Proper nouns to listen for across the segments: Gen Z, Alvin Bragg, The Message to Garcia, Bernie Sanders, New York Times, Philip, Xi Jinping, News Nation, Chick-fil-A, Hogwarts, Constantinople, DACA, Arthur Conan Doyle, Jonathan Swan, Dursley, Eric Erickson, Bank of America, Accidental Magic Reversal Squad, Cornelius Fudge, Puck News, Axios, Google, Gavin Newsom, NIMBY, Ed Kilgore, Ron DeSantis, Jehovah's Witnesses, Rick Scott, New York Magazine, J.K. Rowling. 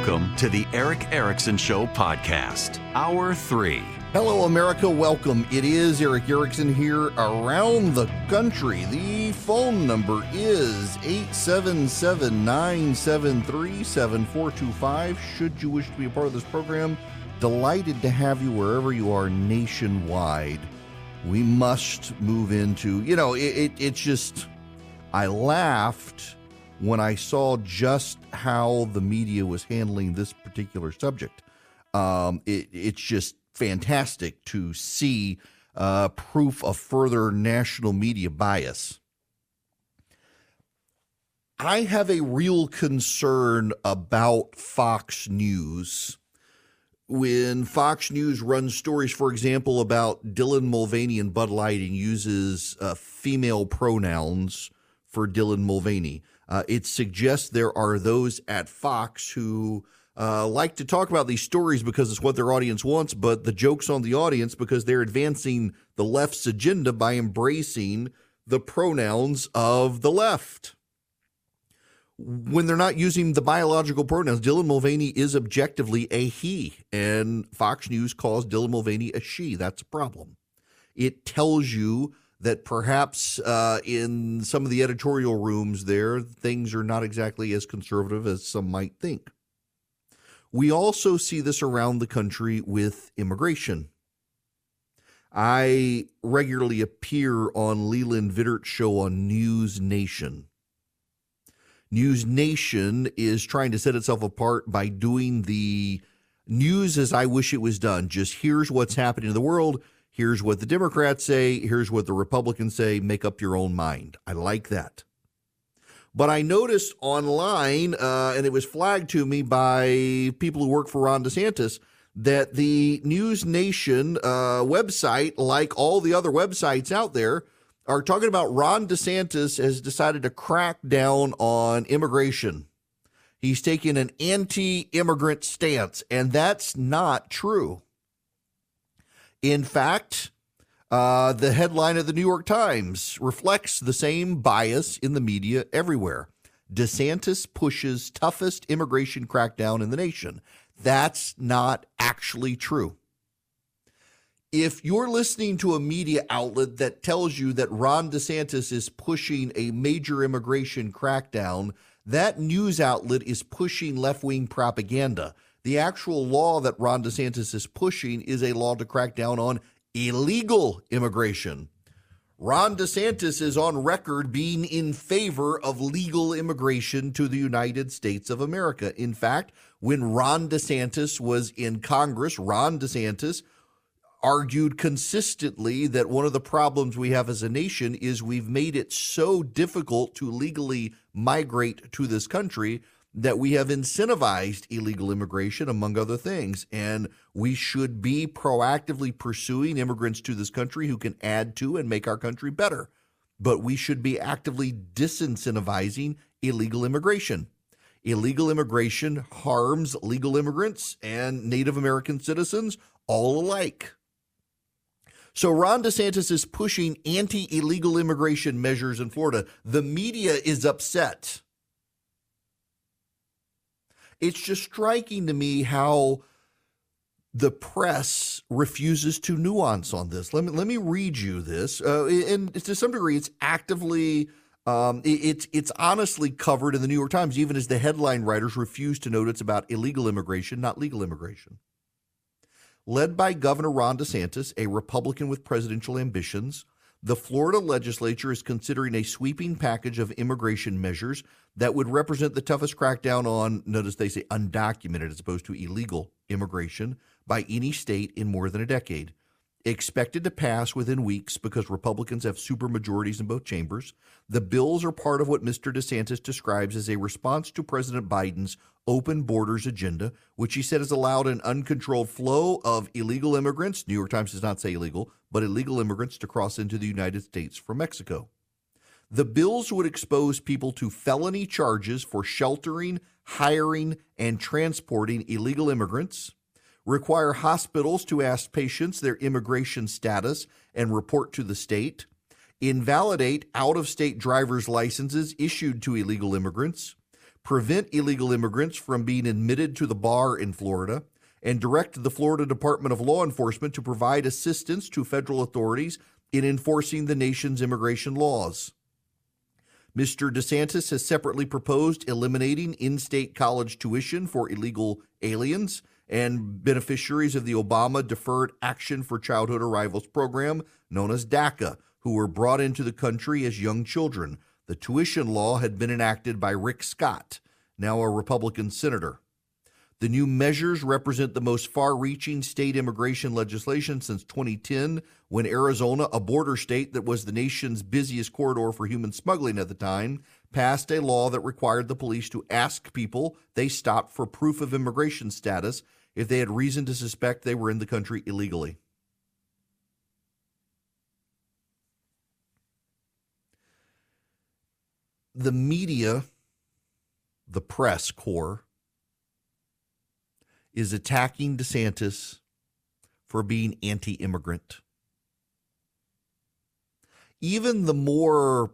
Welcome to the Eric Erickson Show podcast, Hour 3. Hello, America. Welcome. It is Eric Erickson here around the country. The phone number is 877-973-7425. Should you wish to be a part of this program, delighted to have you wherever you are nationwide. We must move into, you know, it's just, I laughed when I saw just how the media was handling this particular subject. It's just fantastic to see proof of further national media bias. I have a real concern about Fox News. When Fox News runs stories, for example, about Dylan Mulvaney and Bud Light and uses female pronouns for Dylan Mulvaney, it suggests there are those at Fox who like to talk about these stories because it's what their audience wants, but the joke's on the audience because they're advancing the left's agenda by embracing the pronouns of the left when they're not using the biological pronouns. Dylan Mulvaney is objectively a he, and Fox News calls Dylan Mulvaney a she. That's a problem. It tells you that perhaps in some of the editorial rooms there, things are not exactly as conservative as some might think. We also see this around the country with immigration. I regularly appear on Leland Vittert's show on News Nation. News Nation is trying to set itself apart by doing the news as I wish it was done. Just here's what's happening in the world. Here's what the Democrats say. Here's what the Republicans say. Make up your own mind. I like that. But I noticed online, and it was flagged to me by people who work for Ron DeSantis, that the News Nation website, like all the other websites out there, are talking about Ron DeSantis has decided to crack down on immigration. He's taking an anti-immigrant stance, and that's not true. In fact, the headline of the New York Times reflects the same bias in the media everywhere. DeSantis pushes toughest immigration crackdown in the nation. That's not actually true. If you're listening to a media outlet that tells you that Ron DeSantis is pushing a major immigration crackdown, that news outlet is pushing left-wing propaganda. The actual law that Ron DeSantis is pushing is a law to crack down on illegal immigration. Ron DeSantis is on record being in favor of legal immigration to the United States of America. In fact, when Ron DeSantis was in Congress, Ron DeSantis argued consistently that one of the problems we have as a nation is we've made it so difficult to legally migrate to this country that we have incentivized illegal immigration, among other things, and we should be proactively pursuing immigrants to this country who can add to and make our country better. But we should be actively disincentivizing illegal immigration. Illegal immigration harms legal immigrants and Native American citizens all alike. So Ron DeSantis is pushing anti-illegal immigration measures in Florida. The media is upset. It's just striking to me how the press refuses to nuance on this. Let me read you this, and to some degree, it's actively, it's honestly covered in the New York Times, even as the headline writers refuse to note it's about illegal immigration, not legal immigration. Led by Governor Ron DeSantis, a Republican with presidential ambitions, the Florida legislature is considering a sweeping package of immigration measures that would represent the toughest crackdown on, notice they say undocumented as opposed to illegal immigration, by any state in more than a decade. Expected to pass within weeks because Republicans have supermajorities in both chambers, the bills are part of what Mr. DeSantis describes as a response to President Biden's open borders agenda, which he said has allowed an uncontrolled flow of illegal immigrants, New York Times does not say illegal, but illegal immigrants to cross into the United States from Mexico. The bills would expose people to felony charges for sheltering, hiring, and transporting illegal immigrants, require hospitals to ask patients their immigration status and report to the state, invalidate out-of-state driver's licenses issued to illegal immigrants, prevent illegal immigrants from being admitted to the bar in Florida, and direct the Florida Department of Law Enforcement to provide assistance to federal authorities in enforcing the nation's immigration laws. Mr. DeSantis has separately proposed eliminating in-state college tuition for illegal aliens and beneficiaries of the Obama Deferred Action for Childhood Arrivals program, known as DACA, who were brought into the country as young children. The tuition law had been enacted by Rick Scott, now a Republican senator. The new measures represent the most far-reaching state immigration legislation since 2010, when Arizona, a border state that was the nation's busiest corridor for human smuggling at the time, passed a law that required the police to ask people they stopped for proof of immigration status if they had reason to suspect they were in the country illegally. The media, the press corps, is attacking DeSantis for being anti-immigrant. Even the more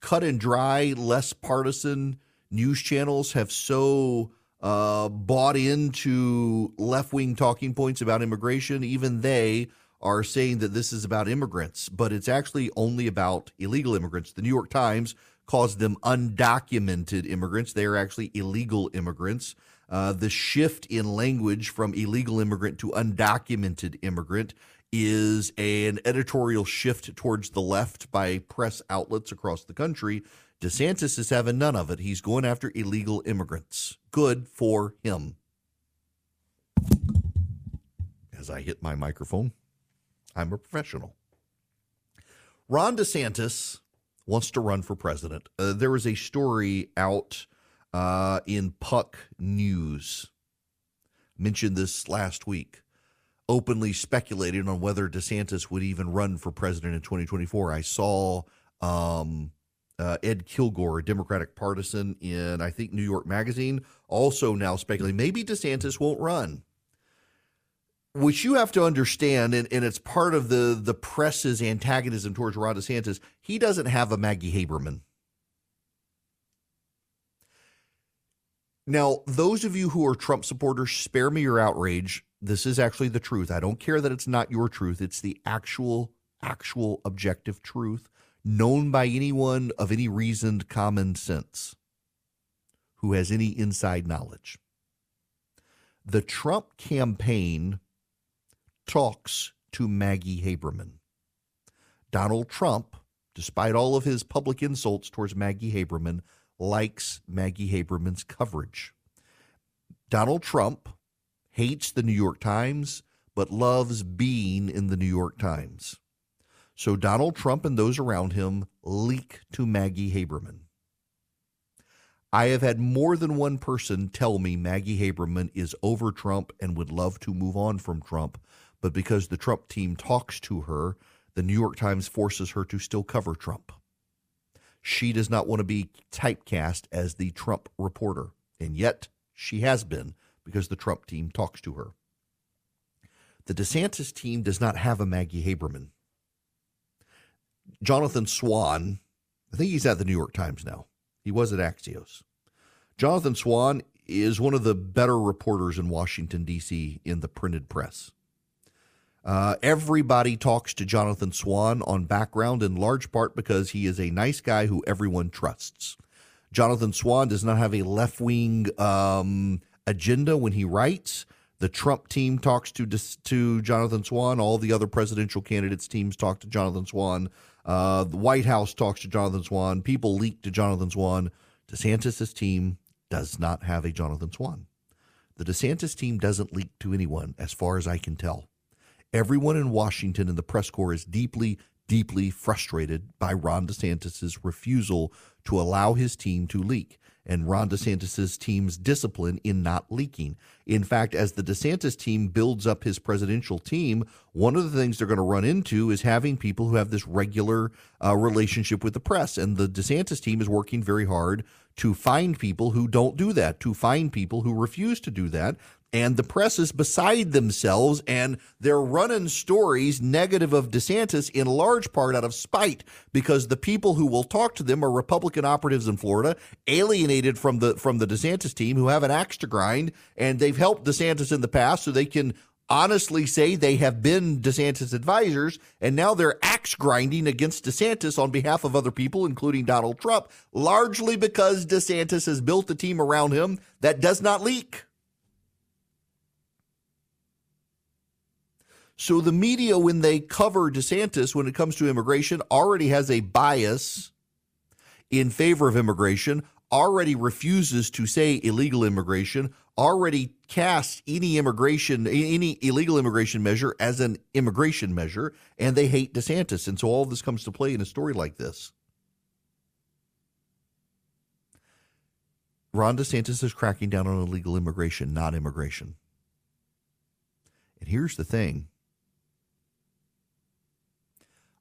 cut and dry, less partisan news channels have so bought into left-wing talking points about immigration, even they are saying that this is about immigrants, but it's actually only about illegal immigrants. The New York Times calls them undocumented immigrants. They are actually illegal immigrants. The shift in language from illegal immigrant to undocumented immigrant is an editorial shift towards the left by press outlets across the country. DeSantis is having none of it. He's going after illegal immigrants. Good for him. As I hit my microphone, I'm a professional. Ron DeSantis wants to run for president. There was a story out in Puck News, mentioned this last week, openly speculating on whether DeSantis would even run for president in 2024. I saw Ed Kilgore, a Democratic partisan in, I think, New York Magazine, also now speculating maybe DeSantis won't run. Which you have to understand, and it's part of the press's antagonism towards Ron DeSantis, he doesn't have a Maggie Haberman. Now, those of you who are Trump supporters, spare me your outrage. This is actually the truth. I don't care that it's not your truth. It's the actual objective truth known by anyone of any reasoned common sense who has any inside knowledge. The Trump campaign talks to Maggie Haberman. Donald Trump, despite all of his public insults towards Maggie Haberman, likes Maggie Haberman's coverage. Donald Trump hates the New York Times, but loves being in the New York Times. So Donald Trump and those around him leak to Maggie Haberman. I have had more than one person tell me Maggie Haberman is over Trump and would love to move on from Trump, but because the Trump team talks to her, the New York Times forces her to still cover Trump. She does not want to be typecast as the Trump reporter, and yet she has been because the Trump team talks to her. The DeSantis team does not have a Maggie Haberman. Jonathan Swan, I think he's at the New York Times now. He was at Axios. Jonathan Swan is one of the better reporters in Washington, D.C. in the printed press. Everybody talks to Jonathan Swan on background in large part because he is a nice guy who everyone trusts. Jonathan Swan does not have a left-wing agenda when he writes. The Trump team talks to Jonathan Swan. All the other presidential candidates' teams talk to Jonathan Swan. The White House talks to Jonathan Swan. People leak to Jonathan Swan. DeSantis' team does not have a Jonathan Swan. The DeSantis team doesn't leak to anyone, as far as I can tell. Everyone in Washington and the press corps is deeply, deeply frustrated by Ron DeSantis' refusal to allow his team to leak and Ron DeSantis' team's discipline in not leaking. In fact, as the DeSantis team builds up his presidential team, one of the things they're going to run into is having people who have this regular relationship with the press. And the DeSantis team is working very hard to find people who don't do that, to find people who refuse to do that. and the press is beside themselves, and they're running stories negative of DeSantis in large part out of spite, because the people who will talk to them are Republican operatives in Florida, alienated from the DeSantis team, who have an axe to grind, and they've helped DeSantis in the past, so they can honestly say they have been DeSantis advisors, and now they're axe grinding against DeSantis on behalf of other people, including Donald Trump, largely because DeSantis has built a team around him that does not leak. So the media, when they cover DeSantis when it comes to immigration, already has a bias in favor of immigration, already refuses to say illegal immigration, already casts any illegal immigration measure as an immigration measure, and they hate DeSantis. And so all this comes to play in a story like this. Ron DeSantis is cracking down on illegal immigration, not immigration. And here's the thing.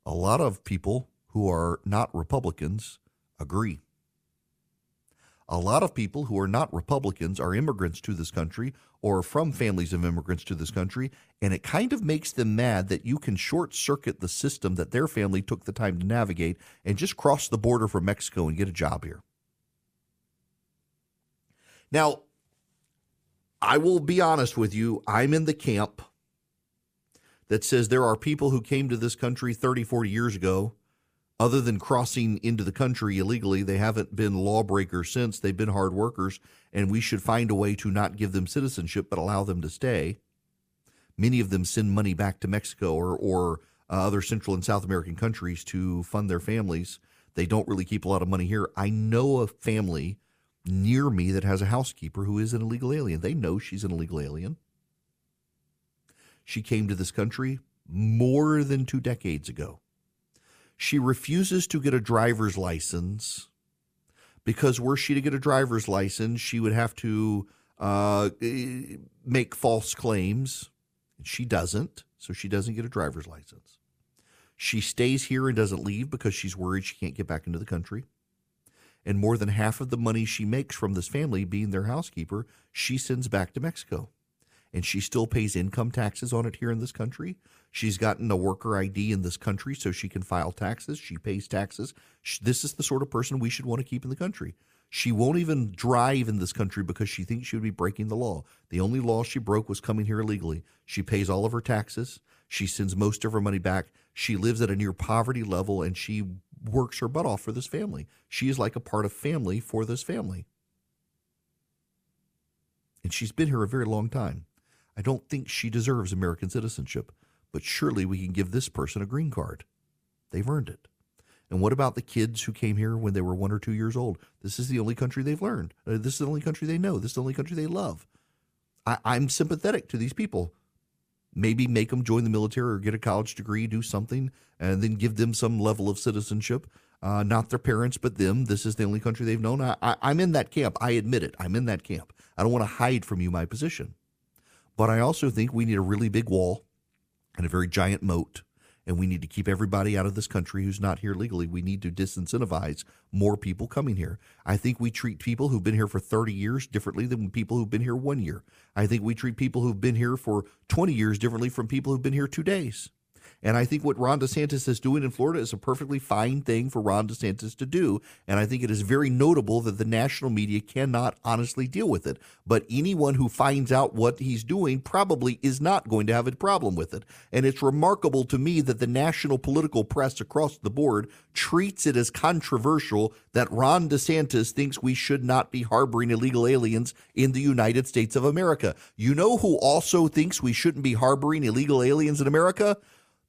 A lot of people who are not Republicans agree. A lot of people who are not Republicans are immigrants to this country or from families of immigrants to this country, and it kind of makes them mad that you can short-circuit the system that their family took the time to navigate and just cross the border from Mexico and get a job here. Now, I will be honest with you, I'm in the camp that says there are people who came to this country 30, 40 years ago. Other than crossing into the country illegally, they haven't been lawbreakers since. They've been hard workers, and we should find a way to not give them citizenship but allow them to stay. Many of them send money back to Mexico or other Central and South American countries to fund their families. They don't really keep a lot of money here. I know a family near me that has a housekeeper who is an illegal alien. They know she's an illegal alien. She came to this country more than 2 decades ago. She refuses to get a driver's license because were she to get a driver's license, she would have to make false claims. She doesn't, so she doesn't get a driver's license. She stays here and doesn't leave because she's worried she can't get back into the country. And more than half of the money she makes from this family, being their housekeeper, she sends back to Mexico. And she still pays income taxes on it here in this country. She's gotten a worker ID in this country so she can file taxes. She pays taxes. This is the sort of person we should want to keep in the country. She won't even drive in this country because she thinks she would be breaking the law. The only law she broke was coming here illegally. She pays all of her taxes. She sends most of her money back. She lives at a near poverty level, and she works her butt off for this family. She is like a part of family for this family. And she's been here a very long time. I don't think she deserves American citizenship, but surely we can give this person a green card. They've earned it. And what about the kids who came here when they were 1 or 2 years old? This is the only country they've learned. This is the only country they know. This is the only country they love. I'm sympathetic to these people. Maybe make them join the military or get a college degree, do something, and then give them some level of citizenship. Not their parents, but them. This is the only country they've known. I'm in that camp. I admit it. I'm in that camp. I don't want to hide from you my position. But I also think we need a really big wall and a very giant moat, and we need to keep everybody out of this country who's not here legally. We need to disincentivize more people coming here. I think we treat people who've been here for 30 years differently than people who've been here 1 year. I think we treat people who've been here for 20 years differently from people who've been here 2 days. And I think what Ron DeSantis is doing in Florida is a perfectly fine thing for Ron DeSantis to do. And I think it is very notable that the national media cannot honestly deal with it. But anyone who finds out what he's doing probably is not going to have a problem with it. And it's remarkable to me that the national political press across the board treats it as controversial that Ron DeSantis thinks we should not be harboring illegal aliens in the United States of America. You know who also thinks we shouldn't be harboring illegal aliens in America?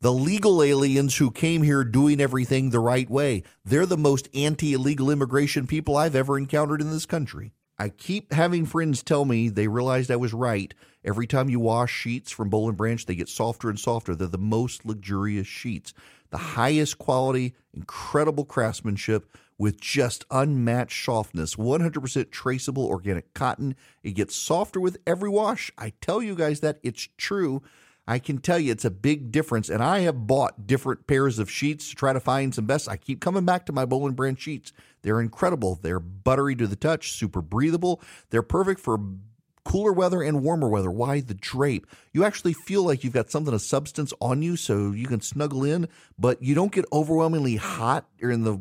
The legal aliens who came here doing everything the right way. They're the most anti-illegal immigration people I've ever encountered in this country. I keep having friends tell me they realized I was right. Every time you wash sheets from Boll & Branch, they get softer and softer. They're the most luxurious sheets. The highest quality, incredible craftsmanship with just unmatched softness. 100% traceable organic cotton. It gets softer with every wash. I tell you guys that it's true. I can tell you it's a big difference, and I have bought different pairs of sheets to try to find some best. I keep coming back to my Boll & Branch sheets. They're incredible. They're buttery to the touch, super breathable. They're perfect for Cooler weather and warmer weather. Why the drape? You actually feel like you've got something of substance on you so you can snuggle in, but you don't get overwhelmingly hot during the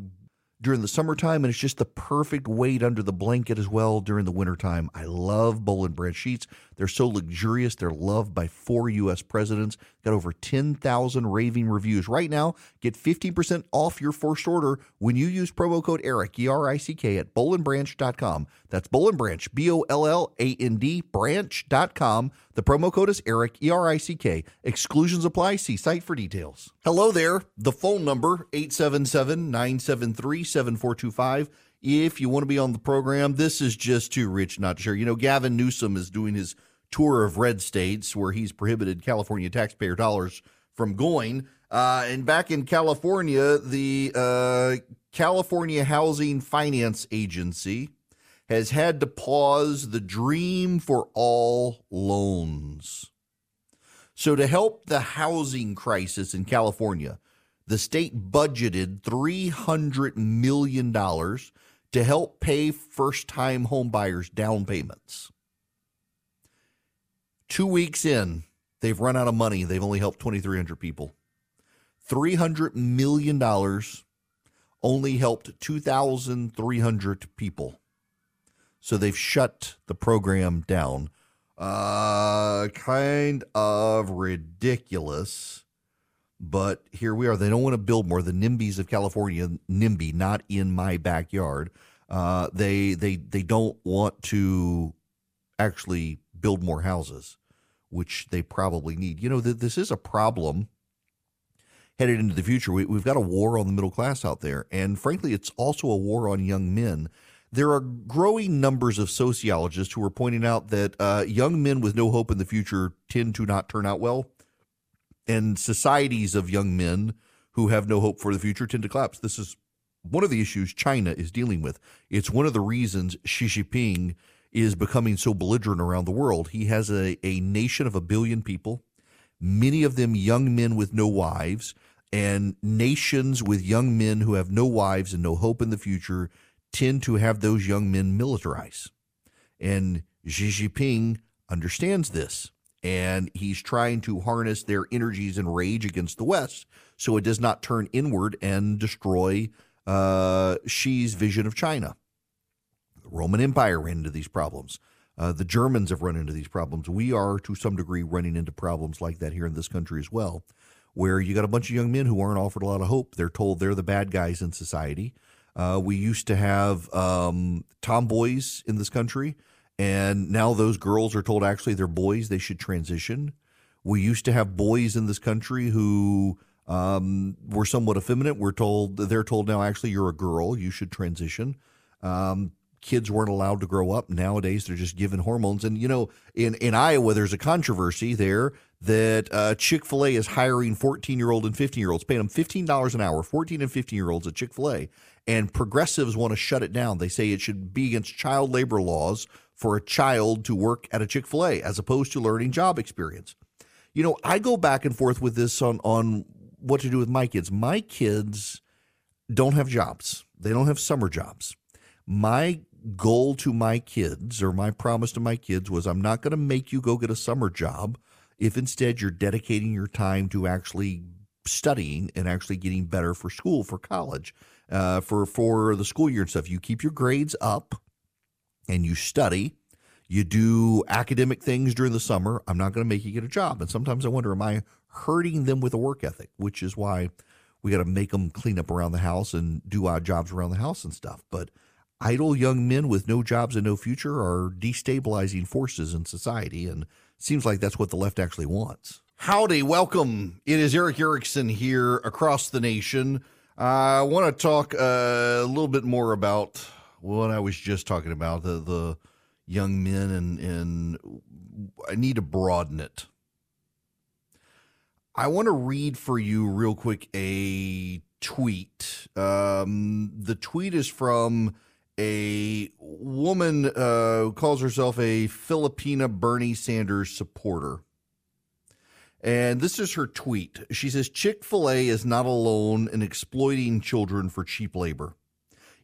summertime, and it's just the perfect weight under the blanket as well during the wintertime. I love Boll & Branch sheets. They're so luxurious. They're loved by 4 U.S. presidents. Got over 10,000 raving reviews. Right now, get 15% off your first order when you use promo code ERIC, E-R-I-C-K, at bollandbranch.com. That's Boll & Branch, B-O-L-L-A-N-D, branch.com. The promo code is ERIC, E-R-I-C-K. Exclusions apply. See site for details. Hello there. The phone number, 877-973-7425. If you want to be on the program, this is just too rich not to share. You know, Gavin Newsom is doing his tour of red states where he's prohibited California taxpayer dollars from going. And back in California, the California Housing Finance Agency has had to pause the Dream for All loans. So to help the housing crisis in California, the state budgeted $300 million to help pay first-time homebuyers down payments. 2 weeks in, they've run out of money. They've only helped 2,300 people. $300 million only helped 2,300 people. So they've shut the program down. Kind of ridiculous, but here we are. They don't want to build more. The NIMBYs of California, NIMBY, not in my backyard. They don't want to actually build more houses, which they probably need. You know, this is a problem headed into the future. We've got a war on the middle class out there. And frankly, it's also a war on young men. There are growing numbers of sociologists who are pointing out that young men with no hope in the future tend to not turn out well. And societies of young men who have no hope for the future tend to collapse. This is one of the issues China is dealing with. It's one of the reasons Xi Jinping is becoming so belligerent around the world. He has a nation of 1 billion people, many of them young men with no wives, and nations with young men who have no wives and no hope in the future tend to have those young men militarize. And Xi Jinping understands this, and he's trying to harness their energies and rage against the West so it does not turn inward and destroy Xi's vision of China. Roman Empire ran into these problems. The Germans have run into these problems. We are, to some degree, running into problems like that here in this country as well, where you got a bunch of young men who aren't offered a lot of hope. They're told they're the bad guys in society. We used to have tomboys in this country, and now those girls are told actually they're boys. They should transition. We used to have boys in this country who were somewhat effeminate. They're told now actually you're a girl. You should transition. Kids weren't allowed to grow up. Nowadays, they're just given hormones. And, you know, in Iowa, there's a controversy there that Chick-fil-A is hiring 14-year-old and 15-year-olds, paying them $15 an hour, 14 and 15-year-olds at Chick-fil-A. And progressives want to shut it down. They say it should be against child labor laws for a child to work at a Chick-fil-A as opposed to learning job experience. You know, I go back and forth with this on what to do with my kids. My kids don't have jobs. They don't have summer jobs. My goal to my kids, or my promise to my kids, was I'm not going to make you go get a summer job if instead you're dedicating your time to actually studying and actually getting better for school, for college, for the school year and stuff. You keep your grades up and you study. You do academic things during the summer. I'm not going to make you get a job. And sometimes I wonder, am I hurting them with a work ethic, which is why we got to make them clean up around the house and do odd jobs around the house and stuff. But idle young men with no jobs and no future are destabilizing forces in society, and seems like that's what the left actually wants. Howdy, welcome. It is Eric Erickson here across the nation. I want to talk a little bit more about what I was just talking about, the young men, and I need to broaden it. I want to read for you real quick a tweet. The tweet is from a woman who calls herself a Filipina Bernie Sanders supporter. And this is her tweet. She says, Chick-fil-A is not alone in exploiting children for cheap labor.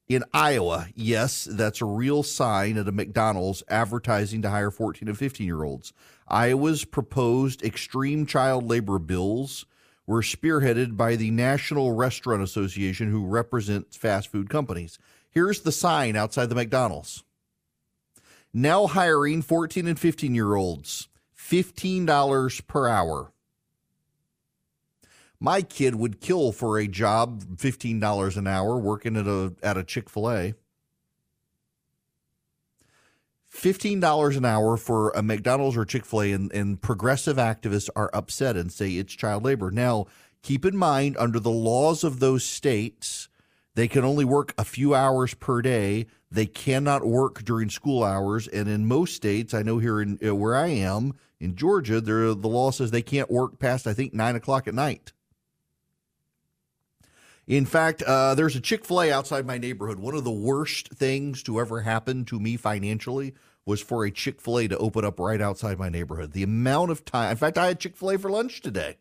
In Iowa, yes, that's a real sign at a McDonald's advertising to hire 14 and 15-year-olds. Iowa's proposed extreme child labor bills were spearheaded by the National Restaurant Association, who represents fast food companies. Here's the sign outside the McDonald's. Now hiring 14 and 15-year-olds, $15 per hour. My kid would kill for a job, $15 an hour, working at a Chick-fil-A. $15 an hour for a McDonald's or Chick-fil-A, and progressive activists are upset and say it's child labor. Now, keep in mind, under the laws of those states, they can only work a few hours per day. They cannot work during school hours. And in most states, I know here in where I am, in Georgia, the law says they can't work past, I think, 9 o'clock at night. In fact, there's a Chick-fil-A outside my neighborhood. One of the worst things to ever happen to me financially was for a Chick-fil-A to open up right outside my neighborhood. The amount of time. In fact, I had Chick-fil-A for lunch today.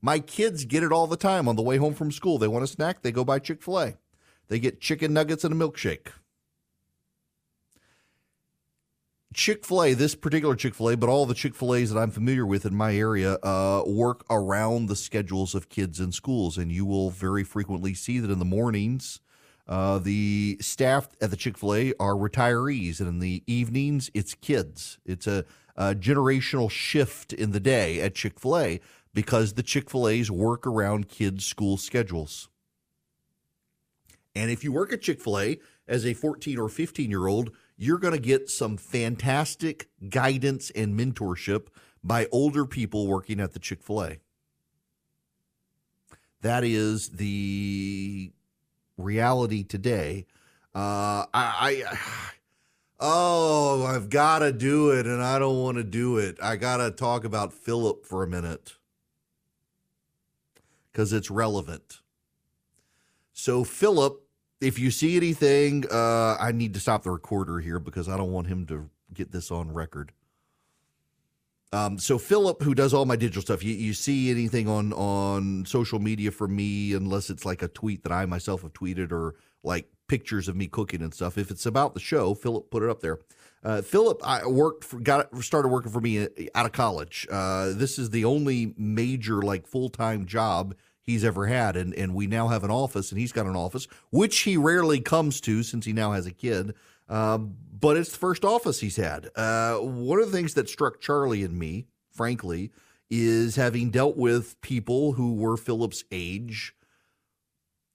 My kids get it all the time on the way home from school. They want a snack. They go buy Chick-fil-A. They get chicken nuggets and a milkshake. Chick-fil-A, this particular Chick-fil-A, but all the Chick-fil-A's that I'm familiar with in my area work around the schedules of kids in schools, and you will very frequently see that in the mornings the staff at the Chick-fil-A are retirees, and in the evenings it's kids. It's a generational shift in the day at Chick-fil-A because the Chick-fil-A's work around kids' school schedules. And if you work at Chick-fil-A as a 14 or 15-year-old, you're going to get some fantastic guidance and mentorship by older people working at the Chick-fil-A. That is the reality today. I've got to do it, and I don't want to do it. I got to talk about Philip for a minute because it's relevant. So Philip, if you see anything, I need to stop the recorder here because I don't want him to get this on record. So Philip, who does all my digital stuff, you see anything on social media from me, unless it's like a tweet that I myself have tweeted or like pictures of me cooking and stuff. If it's about the show, Philip put it up there. Philip, started working for me out of college. This is the only major like full-time job he's ever had, and we now have an office, and he's got an office, which he rarely comes to since he now has a kid, but it's the first office he's had. One of the things that struck Charlie and me, frankly, is having dealt with people who were Philip's age,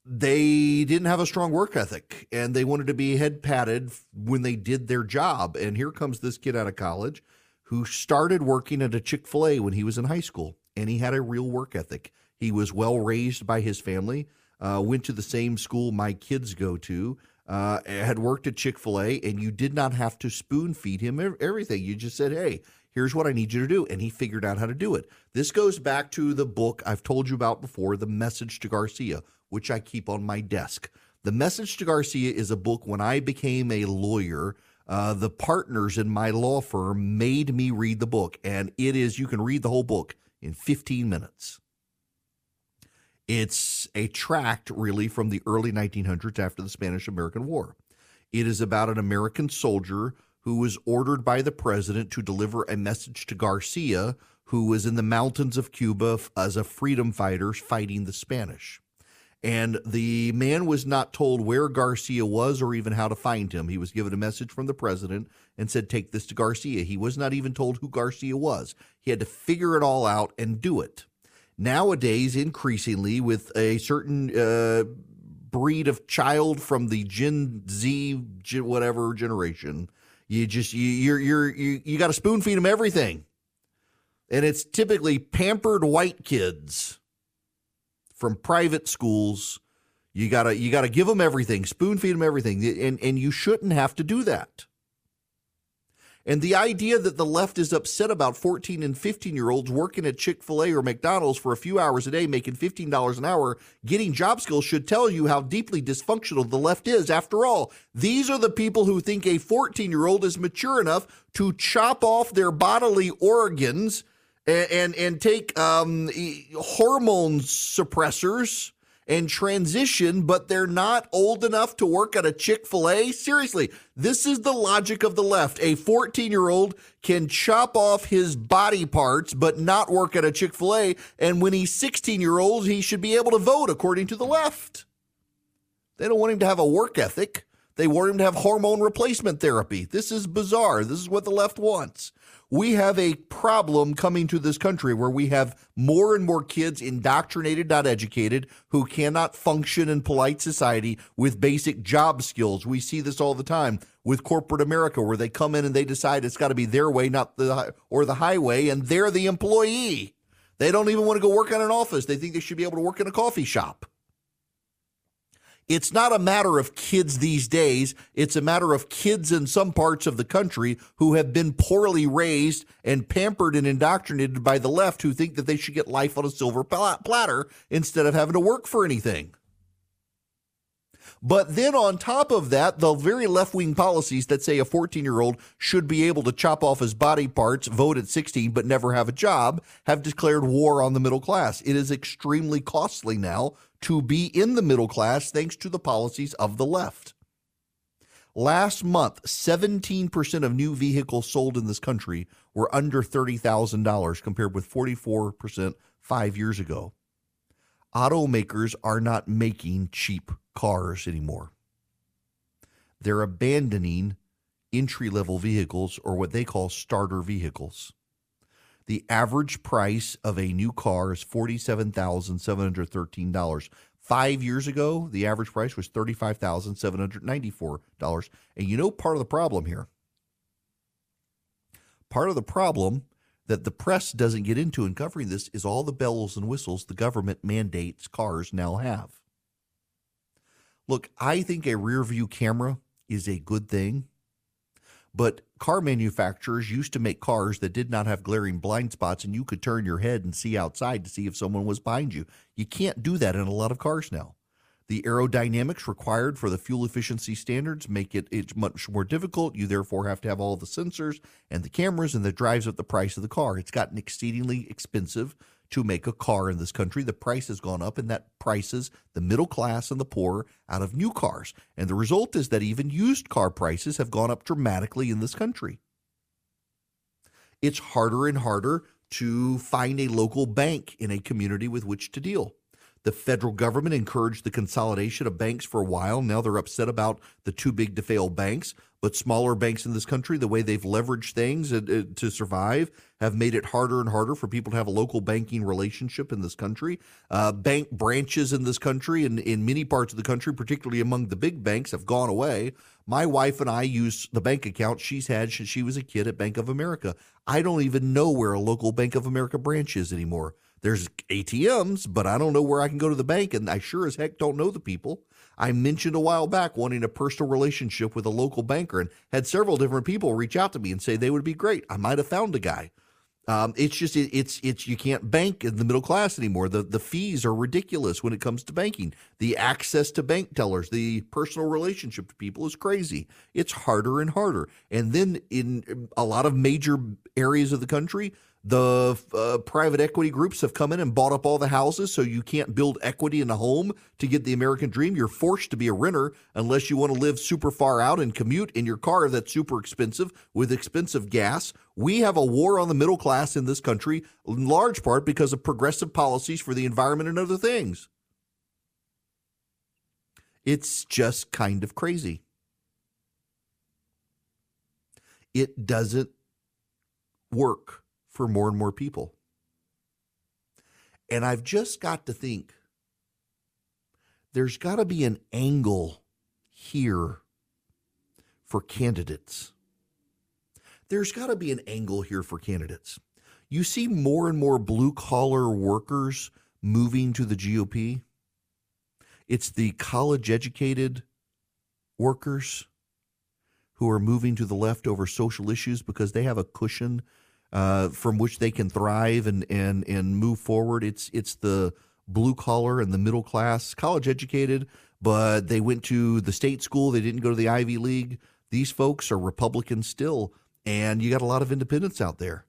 they didn't have a strong work ethic, and they wanted to be head patted when they did their job, and here comes this kid out of college who started working at a Chick-fil-A when he was in high school, and he had a real work ethic. He was well raised by his family, went to the same school my kids go to, had worked at Chick-fil-A, and you did not have to spoon feed him everything. You just said, hey, here's what I need you to do, and he figured out how to do it. This goes back to the book I've told you about before, The Message to Garcia, which I keep on my desk. The Message to Garcia is a book when I became a lawyer. The partners in my law firm made me read the book, and it is, you can read the whole book in 15 minutes. It's a tract, really, from the early 1900s after the Spanish-American War. It is about an American soldier who was ordered by the president to deliver a message to Garcia, who was in the mountains of Cuba as a freedom fighter fighting the Spanish. And the man was not told where Garcia was or even how to find him. He was given a message from the president and said, take this to Garcia. He was not even told who Garcia was. He had to figure it all out and do it. Nowadays, increasingly, with a certain breed of child from the Gen Z, whatever generation, you got to spoon feed them everything, and it's typically pampered white kids from private schools. You gotta give them everything, spoon feed them everything, and you shouldn't have to do that. And the idea that the left is upset about 14 and 15-year-olds working at Chick-fil-A or McDonald's for a few hours a day, making $15 an hour, getting job skills should tell you how deeply dysfunctional the left is. After all, these are the people who think a 14-year-old is mature enough to chop off their bodily organs and take hormone suppressors and transition, but they're not old enough to work at a Chick-fil-A? Seriously, this is the logic of the left. A 14-year-old can chop off his body parts but not work at a Chick-fil-A, and when he's 16-year-old, he should be able to vote, according to the left. They don't want him to have a work ethic. They want him to have hormone replacement therapy. This is bizarre. This is what the left wants. We have a problem coming to this country where we have more and more kids indoctrinated, not educated, who cannot function in polite society with basic job skills. We see this all the time with corporate America, where they come in and they decide it's got to be their way, not the or the highway, and they're the employee. They don't even want to go work in an office. They think they should be able to work in a coffee shop. It's not a matter of kids these days. It's a matter of kids in some parts of the country who have been poorly raised and pampered and indoctrinated by the left, who think that they should get life on a silver platter instead of having to work for anything. But then on top of that, the very left-wing policies that say a 14-year-old should be able to chop off his body parts, vote at 16, but never have a job, have declared war on the middle class. It is extremely costly now to be in the middle class thanks to the policies of the left. Last month, 17% of new vehicles sold in this country were under $30,000 compared with 44% 5 years ago. Automakers are not making cheap cars anymore. They're abandoning entry-level vehicles, or what they call starter vehicles. The average price of a new car is $47,713. 5 years ago, the average price was $35,794. And you know part of the problem here? Part of the problem that the press doesn't get into in covering this is all the bells and whistles the government mandates cars now have. Look, I think a rear view camera is a good thing, but car manufacturers used to make cars that did not have glaring blind spots, and you could turn your head and see outside to see if someone was behind you. You can't do that in a lot of cars now. The aerodynamics required for the fuel efficiency standards make it's much more difficult. You therefore have to have all the sensors and the cameras, and that drives up the price of the car. It's gotten exceedingly expensive to make a car in this country. The price has gone up, and that prices the middle class and the poor out of new cars. And the result is that even used car prices have gone up dramatically in this country. It's harder and harder to find a local bank in a community with which to deal. The federal government encouraged the consolidation of banks for a while. Now they're upset about the too big to fail banks. But smaller banks in this country, the way they've leveraged things to survive, have made it harder and harder for people to have a local banking relationship in this country. Bank branches in this country and in many parts of the country, particularly among the big banks, have gone away. My wife and I use the bank account she's had since she was a kid at Bank of America. I don't even know where a local Bank of America branch is anymore. There's ATMs, but I don't know where I can go to the bank, and I sure as heck don't know the people. I mentioned a while back wanting a personal relationship with a local banker and had several different people reach out to me and say they would be great. I might have found a guy. It's you can't bank in the middle class anymore. The fees are ridiculous when it comes to banking. The access to bank tellers, the personal relationship to people is crazy. It's harder and harder. And then in a lot of major areas of the country, the private equity groups have come in and bought up all the houses, so you can't build equity in a home to get the American dream. You're forced to be a renter unless you want to live super far out and commute in your car that's super expensive with expensive gas. We have a war on the middle class in this country, in large part because of progressive policies for the environment and other things. It's just kind of crazy. It doesn't work for more and more people. And I've just got to think, there's got to be an angle here for candidates. You see more and more blue-collar workers moving to the GOP. It's the college-educated workers who are moving to the left over social issues because they have a cushion from which they can thrive and move forward. It's the blue collar and the middle class, college educated, but they went to the state school. They didn't go to the Ivy League. These folks are Republicans still, and you got a lot of independents out there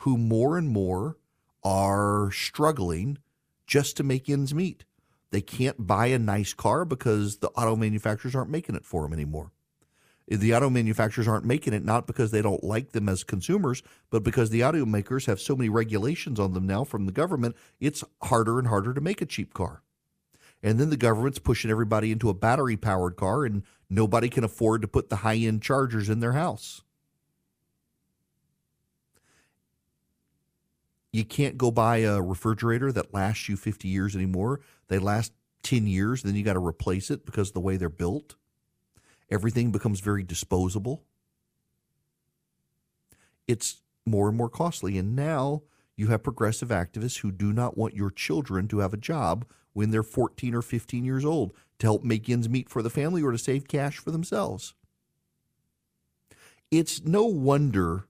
who more and more are struggling just to make ends meet. They can't buy a nice car because the auto manufacturers aren't making it for them anymore. The auto manufacturers aren't making it, not because they don't like them as consumers, but because the automakers have so many regulations on them now from the government, it's harder and harder to make a cheap car. And then the government's pushing everybody into a battery-powered car, and nobody can afford to put the high-end chargers in their house. You can't go buy a refrigerator that lasts you 50 years anymore. They last 10 years, then you got to replace it because of the way they're built. Everything becomes very disposable. It's more and more costly. And now you have progressive activists who do not want your children to have a job when they're 14 or 15 years old to help make ends meet for the family or to save cash for themselves. It's no wonder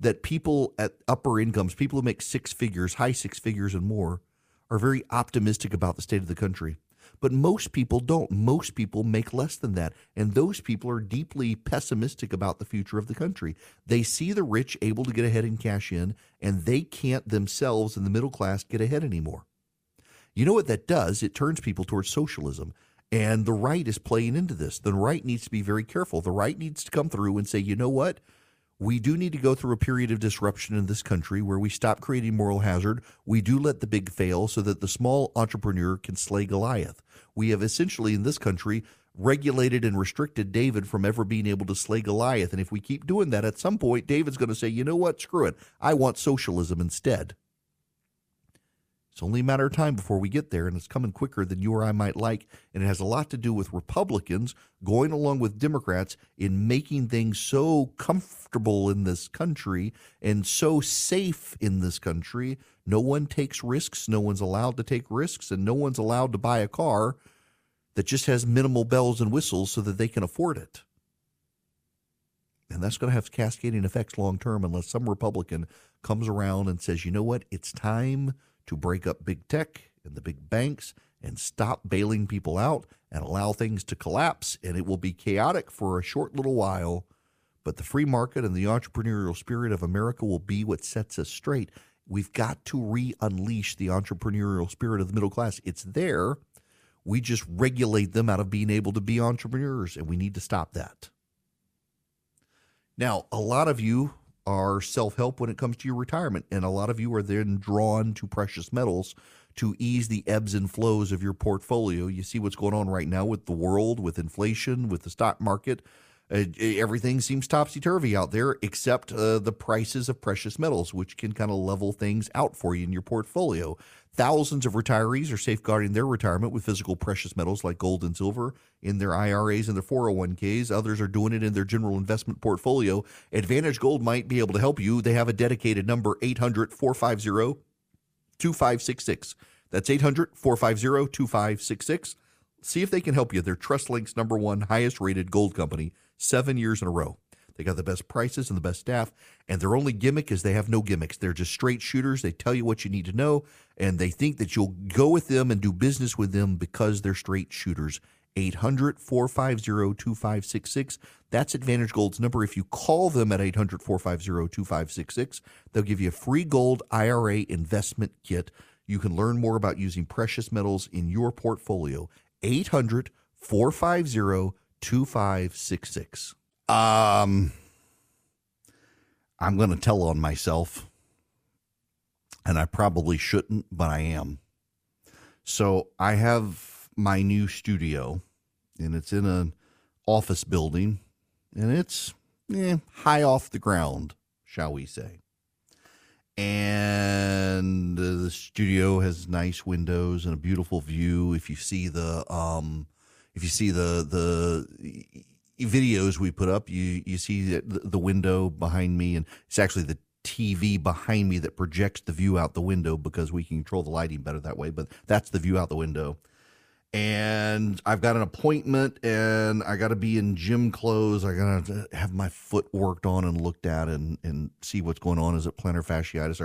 that people at upper incomes, people who make six figures, high six figures and more, are very optimistic about the state of the country. But most people don't. Most people make less than that. And those people are deeply pessimistic about the future of the country. They see the rich able to get ahead and cash in, and they can't themselves in the middle class get ahead anymore. You know what that does? It turns people towards socialism. And the right is playing into this. The right needs to be very careful. The right needs to come through and say, you know what? We do need to go through a period of disruption in this country where we stop creating moral hazard. We do let the big fail so that the small entrepreneur can slay Goliath. We have essentially in this country regulated and restricted David from ever being able to slay Goliath. And if we keep doing that, at some point, David's going to say, you know what, screw it. I want socialism instead. It's only a matter of time before we get there, and it's coming quicker than you or I might like. And it has a lot to do with Republicans going along with Democrats in making things so comfortable in this country and so safe in this country. No one takes risks. No one's allowed to take risks, and no one's allowed to buy a car that just has minimal bells and whistles so that they can afford it. And that's going to have cascading effects long term unless some Republican comes around and says, you know what, it's time to break up big tech and the big banks and stop bailing people out and allow things to collapse. And it will be chaotic for a short little while, but the free market and the entrepreneurial spirit of America will be what sets us straight. We've got to re-unleash the entrepreneurial spirit of the middle class. It's there. We just regulate them out of being able to be entrepreneurs, and we need to stop that. Now, a lot of you are self-help when it comes to your retirement. And a lot of you are then drawn to precious metals to ease the ebbs and flows of your portfolio. You see what's going on right now with the world, with inflation, with the stock market. Everything seems topsy-turvy out there except the prices of precious metals, which can kind of level things out for you in your portfolio. Thousands of retirees are safeguarding their retirement with physical precious metals like gold and silver in their IRAs and their 401ks. Others are doing it in their general investment portfolio. Advantage Gold might be able to help you. They have a dedicated number, 800-450-2566. That's 800-450-2566. See if they can help you. They're TrustLink's number one highest rated gold company 7 years in a row. They got the best prices and the best staff, and their only gimmick is they have no gimmicks. They're just straight shooters. They tell you what you need to know, and they think that you'll go with them and do business with them because they're straight shooters. 800-450-2566. That's Advantage Gold's number. If you call them at 800-450-2566, they'll give you a free gold IRA investment kit. You can learn more about using precious metals in your portfolio. 800-450-2566. I'm going to tell on myself, and I probably shouldn't, but I am. So I have my new studio, and it's in an office building, and it's high off the ground, shall we say. And the studio has nice windows and a beautiful view. If you see the videos we put up, you see the window behind me, and it's actually the TV behind me that projects the view out the window because we can control the lighting better that way. But that's the view out the window. And I've got an appointment, and I got to be in gym clothes. I got to have my foot worked on and looked at and see what's going on. Is it plantar fasciitis?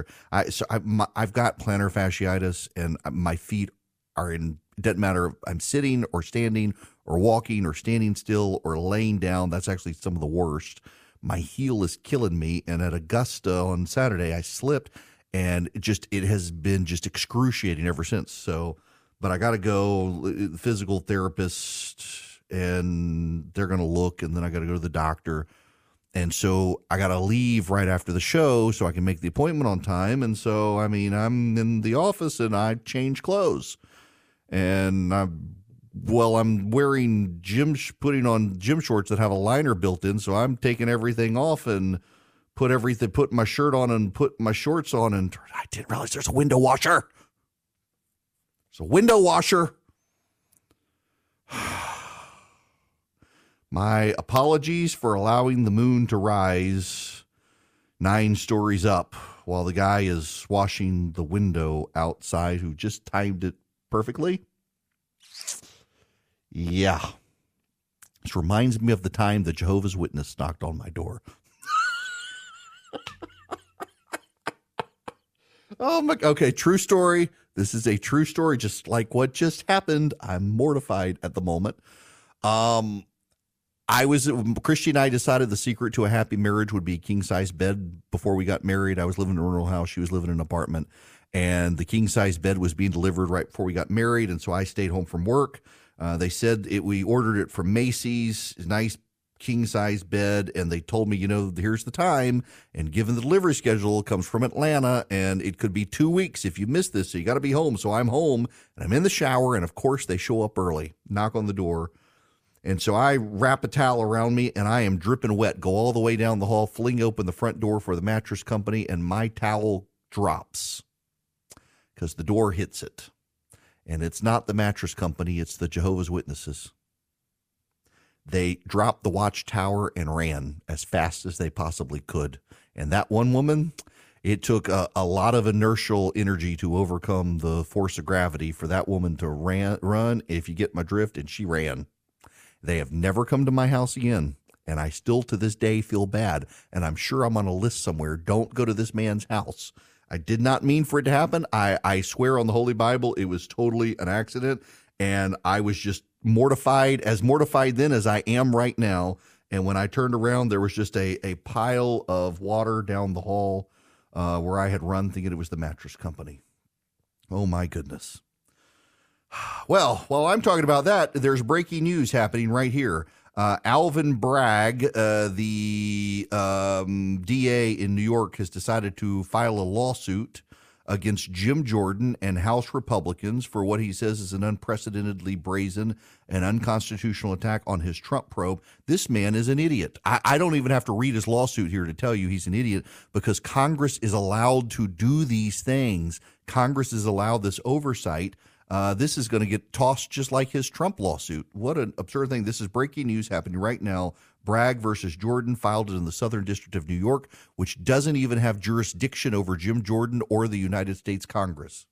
I've got plantar fasciitis, and my feet are in, it doesn't matter if I'm sitting or standing or walking or standing still or laying down. That's actually some of the worst. My heel is killing me. And at Augusta on Saturday, I slipped, and it has been just excruciating ever since. So, but I got to go physical therapist and they're going to look, and then I got to go to the doctor. And so I got to leave right after the show so I can make the appointment on time. And so, I mean, I'm in the office and I change clothes, and I'm wearing putting on gym shorts that have a liner built in. So I'm taking everything off and put my shirt on and put my shorts on. And I didn't realize there's a window washer. It's a window washer. My apologies for allowing the moon to rise 9 stories up while the guy is washing the window outside, who just timed it perfectly. Yeah. This reminds me of the time the Jehovah's Witness knocked on my door. Oh my, okay, true story. This is a true story, just like what just happened. I'm mortified at the moment. Christy and I decided the secret to a happy marriage would be king-size bed before we got married. I was living in a rental house. She was living in an apartment. And the king-size bed was being delivered right before we got married, and so I stayed home from work. They said we ordered it from Macy's, nice king-size bed, and they told me, here's the time, and given the delivery schedule, it comes from Atlanta, and it could be 2 weeks if you miss this, so you got to be home. So I'm home, and I'm in the shower, and of course they show up early, knock on the door, and so I wrap a towel around me, and I am dripping wet, go all the way down the hall, fling open the front door for the mattress company, and my towel drops because the door hits it. And it's not the mattress company, it's the Jehovah's Witnesses. They dropped the watchtower and ran as fast as they possibly could. And that one woman, it took a lot of inertial energy to overcome the force of gravity for that woman to run, if you get my drift, and she ran. They have never come to my house again, and I still to this day feel bad, and I'm sure I'm on a list somewhere. Don't go to this man's house. I did not mean for it to happen. I swear on the Holy Bible, it was totally an accident. And I was just mortified, as mortified then as I am right now. And when I turned around, there was just a pile of water down the hall where I had run, thinking it was the mattress company. Oh, my goodness. Well, while I'm talking about that, there's breaking news happening right here. Alvin Bragg, the DA in New York, has decided to file a lawsuit against Jim Jordan and House Republicans for what he says is an unprecedentedly brazen and unconstitutional attack on his Trump probe. This man is an idiot. I don't even have to read his lawsuit here to tell you he's an idiot, because Congress is allowed to do these things. Congress is allowed this oversight. This is going to get tossed just like his Trump lawsuit. What an absurd thing. This is breaking news happening right now. Bragg versus Jordan, filed it in the Southern District of New York, which doesn't even have jurisdiction over Jim Jordan or the United States Congress.